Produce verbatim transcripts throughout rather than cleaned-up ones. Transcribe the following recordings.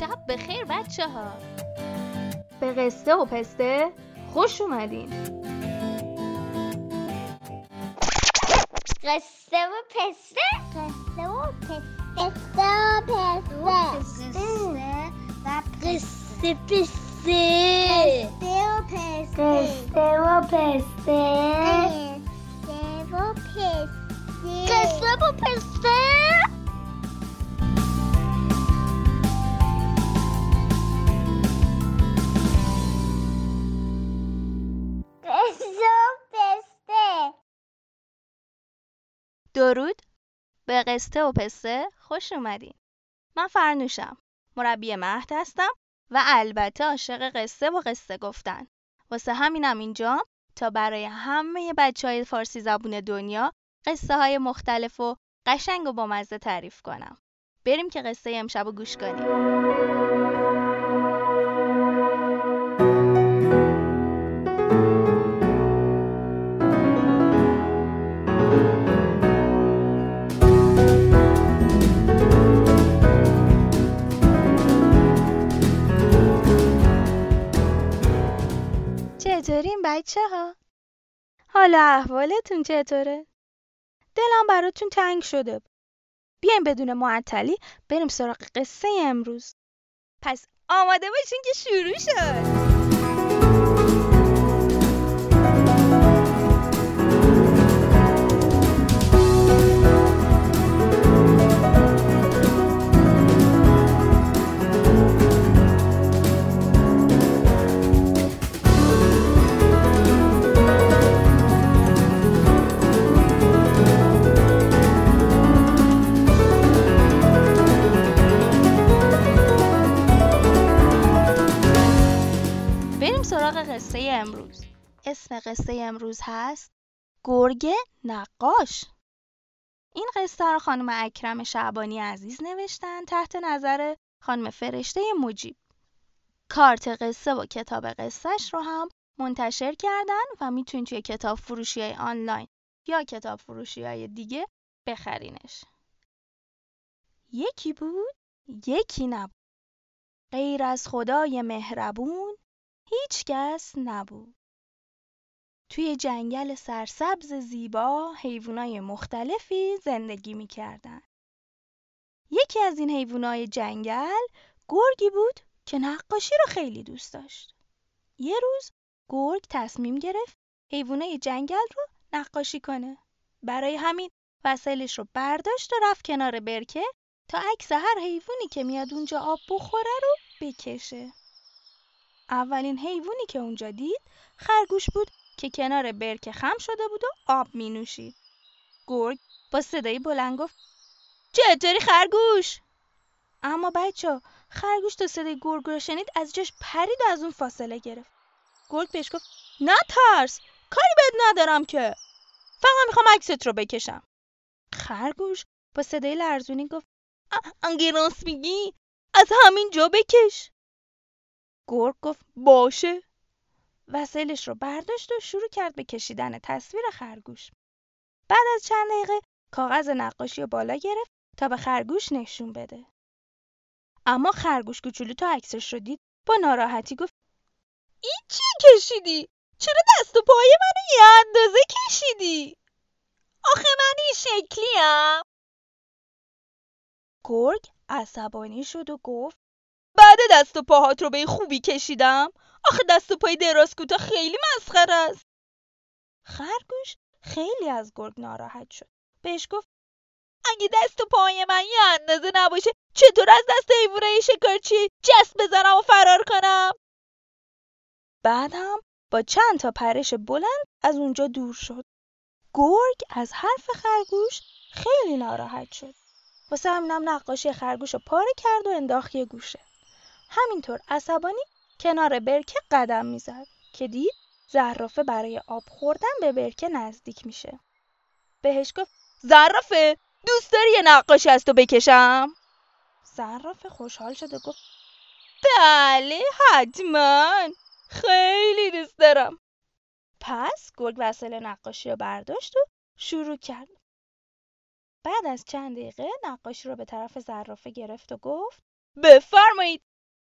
شب بخیر بچه ها. به قصه و پسته خوش اومدین. قصه و پسته قصه و پسته قصه و پسته و قصه پسته قصه و پسته قصه و پسته. درود، به قصه و پسته خوش اومدین. من فرنوشم، مربی مهد هستم و البته عاشق قصه و قصه گفتن. واسه همینم اینجا تا برای همه بچهای فارسی زبون دنیا قصه های مختلف و قشنگ و بامزه تعریف کنم. بریم که قصه امشب رو گوش کنیم. چطورین بچه ها؟ حالا احوالتون چطوره؟ دلم براتون تنگ شده. بیایم بدون معطلی بریم سراغ قصه امروز. پس آماده باشین که شروع شد. قصه امروز. اسم قصه امروز هست گرگ نقاش. این قصه رو خانم اکرم شعبانی عزیز نوشتن تحت نظر خانم فرشته مجیب. کارت قصه و کتاب قصهش رو هم منتشر کردن و میتونید توی کتاب فروشی های آنلاین یا کتاب فروشی های دیگه بخرینش. یکی بود یکی نبود، غیر از خدای مهربون هیچ کس نبود. توی جنگل سرسبز زیبا حیوانای مختلفی زندگی می کردن. یکی از این حیوانای جنگل گرگی بود که نقاشی رو خیلی دوست داشت. یه روز گرگ تصمیم گرفت حیوانای جنگل رو نقاشی کنه. برای همین وسایلش رو برداشت و رفت کنار برکه تا عکس هر حیوانی که میاد اونجا آب بخوره رو بکشه. اولین حیوانی که اونجا دید خرگوش بود که کنار برکه خم شده بود و آب می نوشید. گرگ با صدای بلند گفت چطوری خرگوش؟ اما بچه خرگوش تا صدای گرگ رو شنید از جاش پرید و از اون فاصله گرفت. گرگ بهش گفت نترس، کاری بهت ندارم که، فقط میخوام عکست رو بکشم. خرگوش با صدای لرزونی گفت اگه راست میگی از همین جا بکش. گرگ گفت باشه. وسایلش رو برداشت و شروع کرد به کشیدن تصویر خرگوش. بعد از چند دقیقه کاغذ نقاشی رو بالا گرفت تا به خرگوش نشون بده. اما خرگوش کوچولو تا عکسش رو دید با ناراحتی گفت این چی کشیدی؟ چرا دست و پای منو یه اندازه کشیدی؟ آخه من این شکلیم. گرگ عصبانی شد و گفت بعد دست و پاهات رو به خوبی کشیدم، آخه دست و پای دراز کوتاه خیلی مسخره است. خرگوش خیلی از گرگ ناراحت شد. بهش گفت اگه دست و پای من یه اندازه نباشه چطور از دست حیوانای شکارچی جست بزنم و فرار کنم؟ بعد هم با چند تا پرش بلند از اونجا دور شد. گرگ از حرف خرگوش خیلی ناراحت شد. واسه همینم نقاشی خرگوش رو پاره کرد و انداخت یه گوشه. همینطور عصبانی کنار برکه قدم میزد که دید زرافه برای آب خوردن به برکه نزدیک میشه. بهش گفت زرافه دوست داری یه نقاشی از تو بکشم؟ زرافه خوشحال شد و گفت بله حتما، خیلی دوست دارم. پس گرگ وسایل نقاشی رو برداشت و شروع کرد. بعد از چند دقیقه نقاشی رو به طرف زرافه گرفت و گفت بفرمایید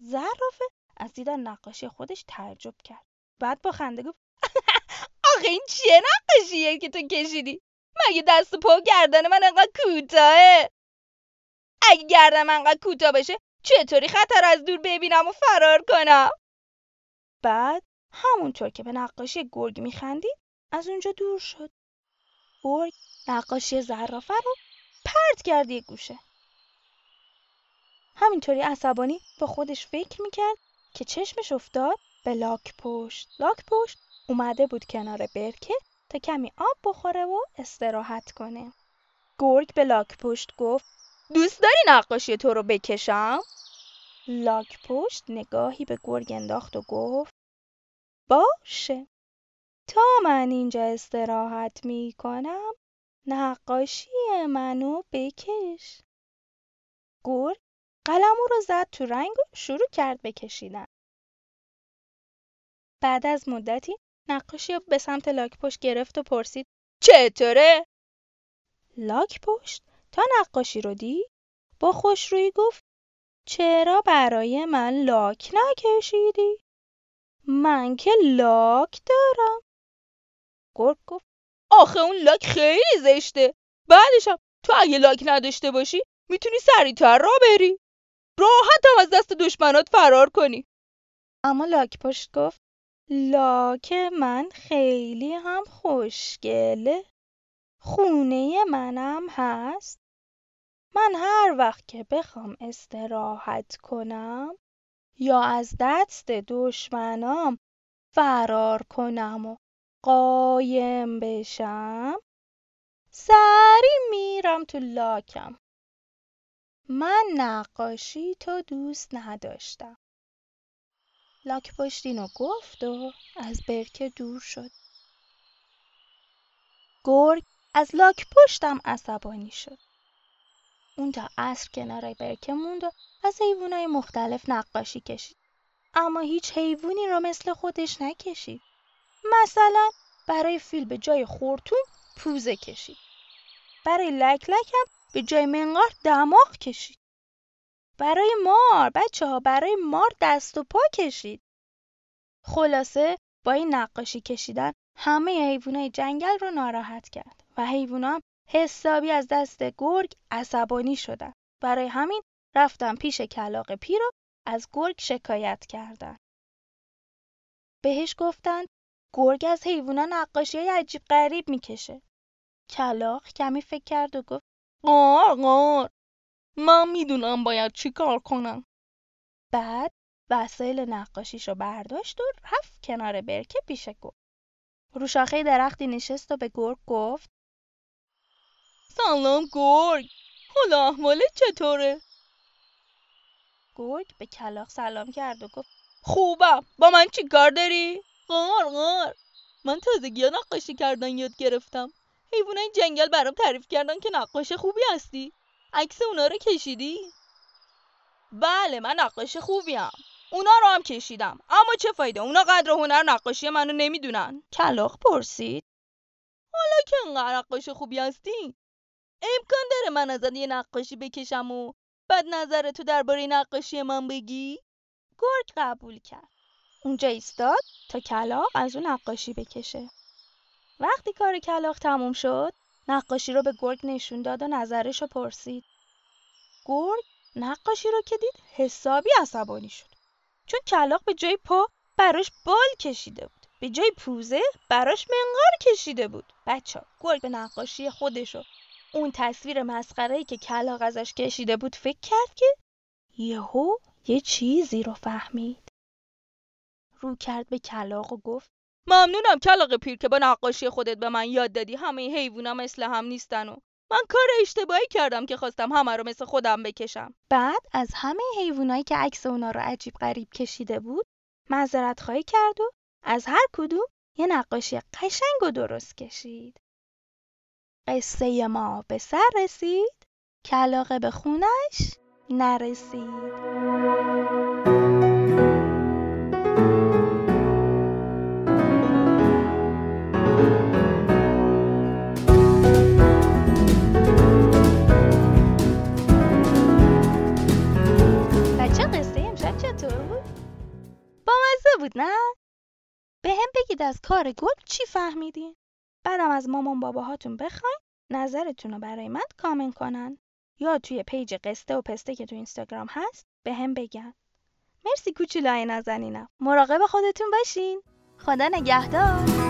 زرافه از دیدن نقاشی خودش تعجب کرد. بعد با خنده گفت آخه این چیه نقاشیه که تو کشیدی؟ مگه دست و پا گردن من انقدر کوتاهه؟ اگه گردن من انقدر کوتاه بشه چطوری خطر از دور ببینم و فرار کنم؟ بعد همونطور که به نقاشی گرگ میخندید از اونجا دور شد. گرگ نقاشی زرافه رو پرت کرد یه گوشه. همینطوری عصبانی با خودش فکر میکرد که چشمش افتاد به لاک پشت. لاک پشت اومده بود کنار برکه تا کمی آب بخوره و استراحت کنه. گرگ به لاک پشت گفت دوست داری نقاشی تو رو بکشم؟ لاک پشت نگاهی به گرگ انداخت و گفت باشه، تا من اینجا استراحت میکنم نقاشی منو بکش. گرگ قلمو رو زد تو رنگ و شروع کرد بکشیدن. بعد از مدتی نقاشی رو به سمت لاک پشت گرفت و پرسید چطوره؟ لاک پشت تا نقاشی رو دید با خوشرویی گفت چرا برای من لاک نکشیدی؟ من که لاک دارم. گرگ گفت آخه اون لاک خیلی زشته. بعدشم تو اگه لاک نداشته باشی میتونی سریع‌تر راه بری، راحت هم از دست دشمنات فرار کنی. اما لاک پشت گفت لاک من خیلی هم خوشگله، خونه منم هست. من هر وقت که بخوام استراحت کنم یا از دست دشمنام فرار کنم و قایم بشم سریع میرم تو لاکم. من نقاشی تو دوست نداشتم. لاک پشت اینو گفت و از برکه دور شد. گرگ از لاک پشتم عصبانی شد. اون تا عصر کنار برکه موند و از حیوانای مختلف نقاشی کشید. اما هیچ حیوانی رو مثل خودش نکشید. مثلا برای فیل به جای خورتون پوزه کشید. برای لک لک هم به جای منقار دماغ کشید. برای مار بچه ها برای مار دست و پا کشید. خلاصه با این نقاشی کشیدن همه حیوانای جنگل رو ناراحت کرد و حیوانا هم حسابی از دست گرگ عصبانی شدن. برای همین رفتن پیش کلاغ پیر رو از گرگ شکایت کردن. بهش گفتن گرگ از حیوانا نقاشی‌های عجیب غریب میکشه. کلاغ کمی فکر کرد و گفت قار قار من میدونم باید چی کار کنم. بعد وسایل نقاشیشو برداشت و رفت کنار برکه پیش گرگ. رو شاخه درختی نشست و به گرگ گفت سلام گرگ، حالا احوالت چطوره؟ گرگ به کلاغ سلام کرد و گفت خوبم، با من چی کار داری؟ قار قار من تازگی‌ها نقاشی کردن یاد گرفتم. حیوانای جنگل برام تعریف کردن که نقاش خوبی هستی. عکس اونا رو کشیدی؟ بله من نقاش خوبیم. اونا رو هم کشیدم. اما چه فایده؟ اونا قدر هنر نقاشی منو نمیدونن. کلاغ پرسید. حالا که انقدر نقاش خوبی هستی، امکان داره من ازت یه نقاشی بکشم و بعد نظر تو درباره نقاشی من بگی؟ گرگ قبول کرد. اونجا ایستاد تا کلاغ از اون نقاشی بکشه. وقتی کار کلاغ تموم شد، نقاشی رو به گرگ نشون داد و نظرش رو پرسید. گرگ نقاشی رو که دید حسابی عصبانی شد. چون کلاغ به جای پا براش بال کشیده بود. به جای پوزه براش منقار کشیده بود. بچه ها، گرگ به نقاشی خودش رو اون تصویر مسخره‌ای که کلاغ ازش کشیده بود فکر کرد که یهو یه چیزی رو فهمید. رو کرد به کلاغ و گفت ممنونم کلاغ پیر که با نقاشی خودت به من یاد دادی همه حیوونا مثل هم نیستن و من کار اشتباهی کردم که خواستم همه رو مثل خودم بکشم. بعد از همه حیوانایی که عکس اونا رو عجیب غریب کشیده بود معذرت خواهی کرد و از هر کدوم یه نقاشی قشنگ و درست کشید. قصه ما به سر رسید، کلاغ به خونش نرسید. چطور؟ بود نه؟ به هم بگید از کار گل چی فهمیدین؟ بعدم از مامان باباهاتون بخواین نظرتون رو برای من کامنت کنن یا توی پیج قصه و پسته که تو اینستاگرام هست به هم بگن. مرسی کوچولای نازنینم. مراقب خودتون باشین. خدا نگهدار.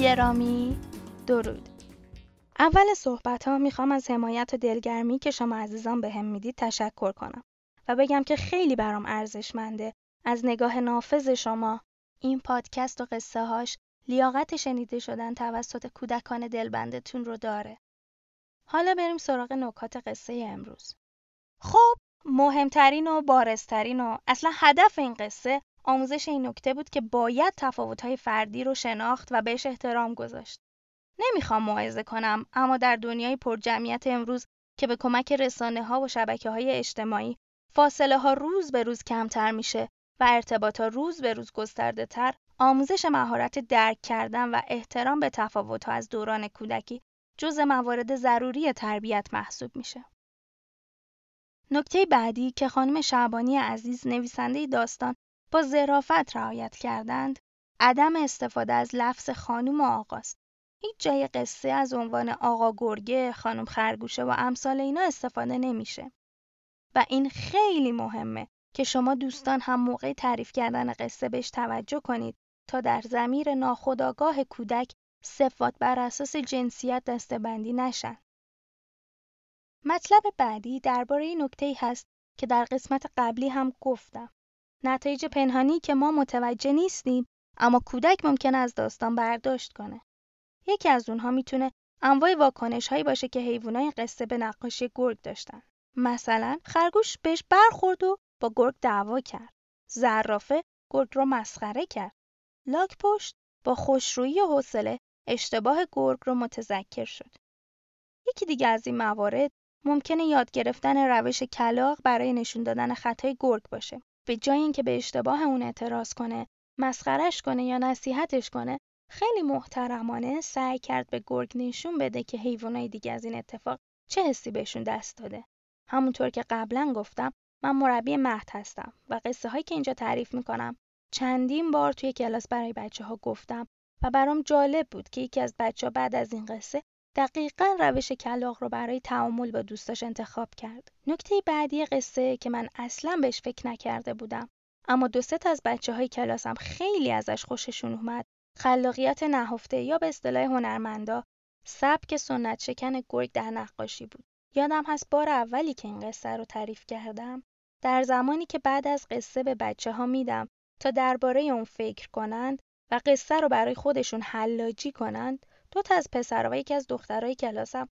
گرامی درود. اول صحبت ها میخوام از حمایت و دلگرمی که شما عزیزان به هم میدید تشکر کنم و بگم که خیلی برام ارزشمنده از نگاه نافذ شما این پادکست و قصه هاش لیاقت شنیده شدن توسط کودکان دلبندتون رو داره. حالا بریم سراغ نکات قصه امروز. خب مهمترین و بارزترین و اصلا هدف این قصه آموزش این نکته بود که باید تفاوت‌های فردی رو شناخت و بهش احترام گذاشت. نمیخوام موعظه کنم، اما در دنیای پرجمعیت امروز که به کمک رسانه‌ها و شبکه‌های اجتماعی فاصله‌ها روز به روز کمتر میشه و ارتباط‌ها روز به روز گسترده‌تر، آموزش مهارت درک کردن و احترام به تفاوت‌ها از دوران کودکی جزء موارد ضروری تربیت محسوب میشه. نکته بعدی که خانم شعبانی عزیز نویسنده داستان با ظرافت رعایت کردند، عدم استفاده از لفظ خانم و آقاست. هیچ جای قصه از عنوان آقا گرگه، خانم خرگوشه و امثال اینا استفاده نمیشه. و این خیلی مهمه که شما دوستان هم موقع تعریف کردن قصه بهش توجه کنید تا در ضمیر ناخودآگاه کودک صفات بر اساس جنسیت دسته‌بندی نشن. مطلب بعدی درباره نکته‌ای هست که در قسمت قبلی هم گفتم. نتایج پنهانی که ما متوجه نیستیم اما کودک ممکن از داستان برداشت کنه. یکی از اونها میتونه انواع واکنش هایی باشه که حیوانای قصه به نقاشی گرگ داشتن. مثلا خرگوش بهش برخورد و با گرگ دعوا کرد. زرافه گرگ رو مسخره کرد. لاک‌پشت با خوشرویی و حوصله اشتباه گرگ رو متذکر شد. یکی دیگه از این موارد ممکنه یاد گرفتن روش کلاغ برای نشون دادن خطای گرگ باشه. به جای اینکه به اشتباه اون اعتراض کنه، مسخرش کنه یا نصیحتش کنه، خیلی محترمانه سعی کرد به گرگ نشون بده که حیوانای دیگه از این اتفاق چه حسی بهشون دست داده. همونطور که قبلا گفتم، من مربی مهد هستم و قصه هایی که اینجا تعریف میکنم چندین بار توی کلاس برای بچه‌ها گفتم و برام جالب بود که یکی از بچه‌ها بعد از این قصه دقیقاً روش کلاغ رو برای تعامل با دوستاش انتخاب کرد. نکته بعدی قصه که من اصلاً بهش فکر نکرده بودم، اما دو سه تا از بچه‌های کلاسم خیلی ازش خوششون اومد، خلاقیت نهفته یا به اصطلاح هنرمندا، سبک سنت شکن گرگ در نقاشی بود. یادم هست بار اولی که این قصه رو تعریف کردم، در زمانی که بعد از قصه به بچه‌ها میدم تا درباره اون فکر کنند و قصه رو برای خودشون حلاجی کنند، دو تا از پسرها و یکی از دخترای کلاسم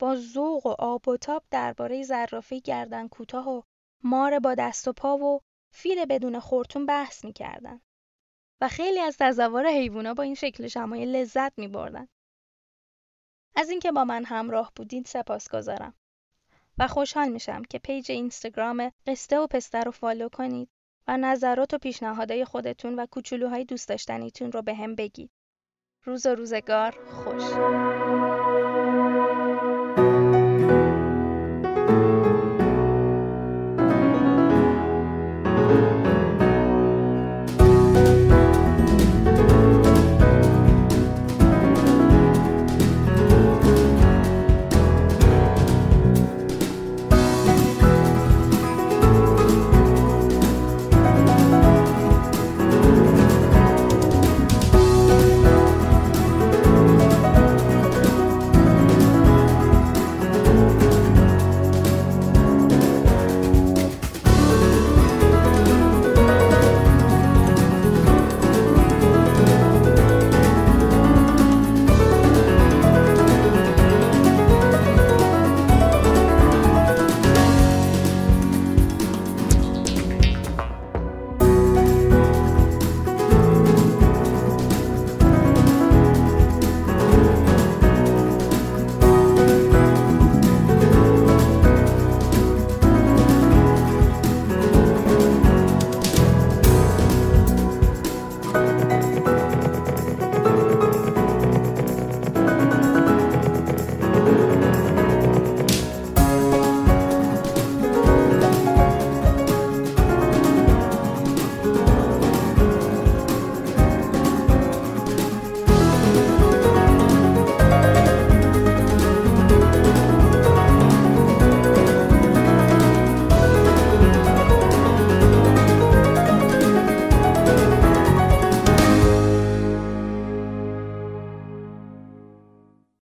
با ذوق و آب و تاب درباره زرافه گردن کوتاه و مار با دست و پا و فیل بدون خورتون بحث می‌کردن و خیلی از تظاهر حیونا با این شکل شمایل لذت می‌بردن. از اینکه با من همراه بودین سپاسگزارم و خوشحال میشم که پیج اینستاگرام قصه و پسته رو فالو کنید و نظرات و پیشنهادهای خودتون و کوچولوهای دوست داشتنیتون رو بهم بگید. روز و روزگار خوش.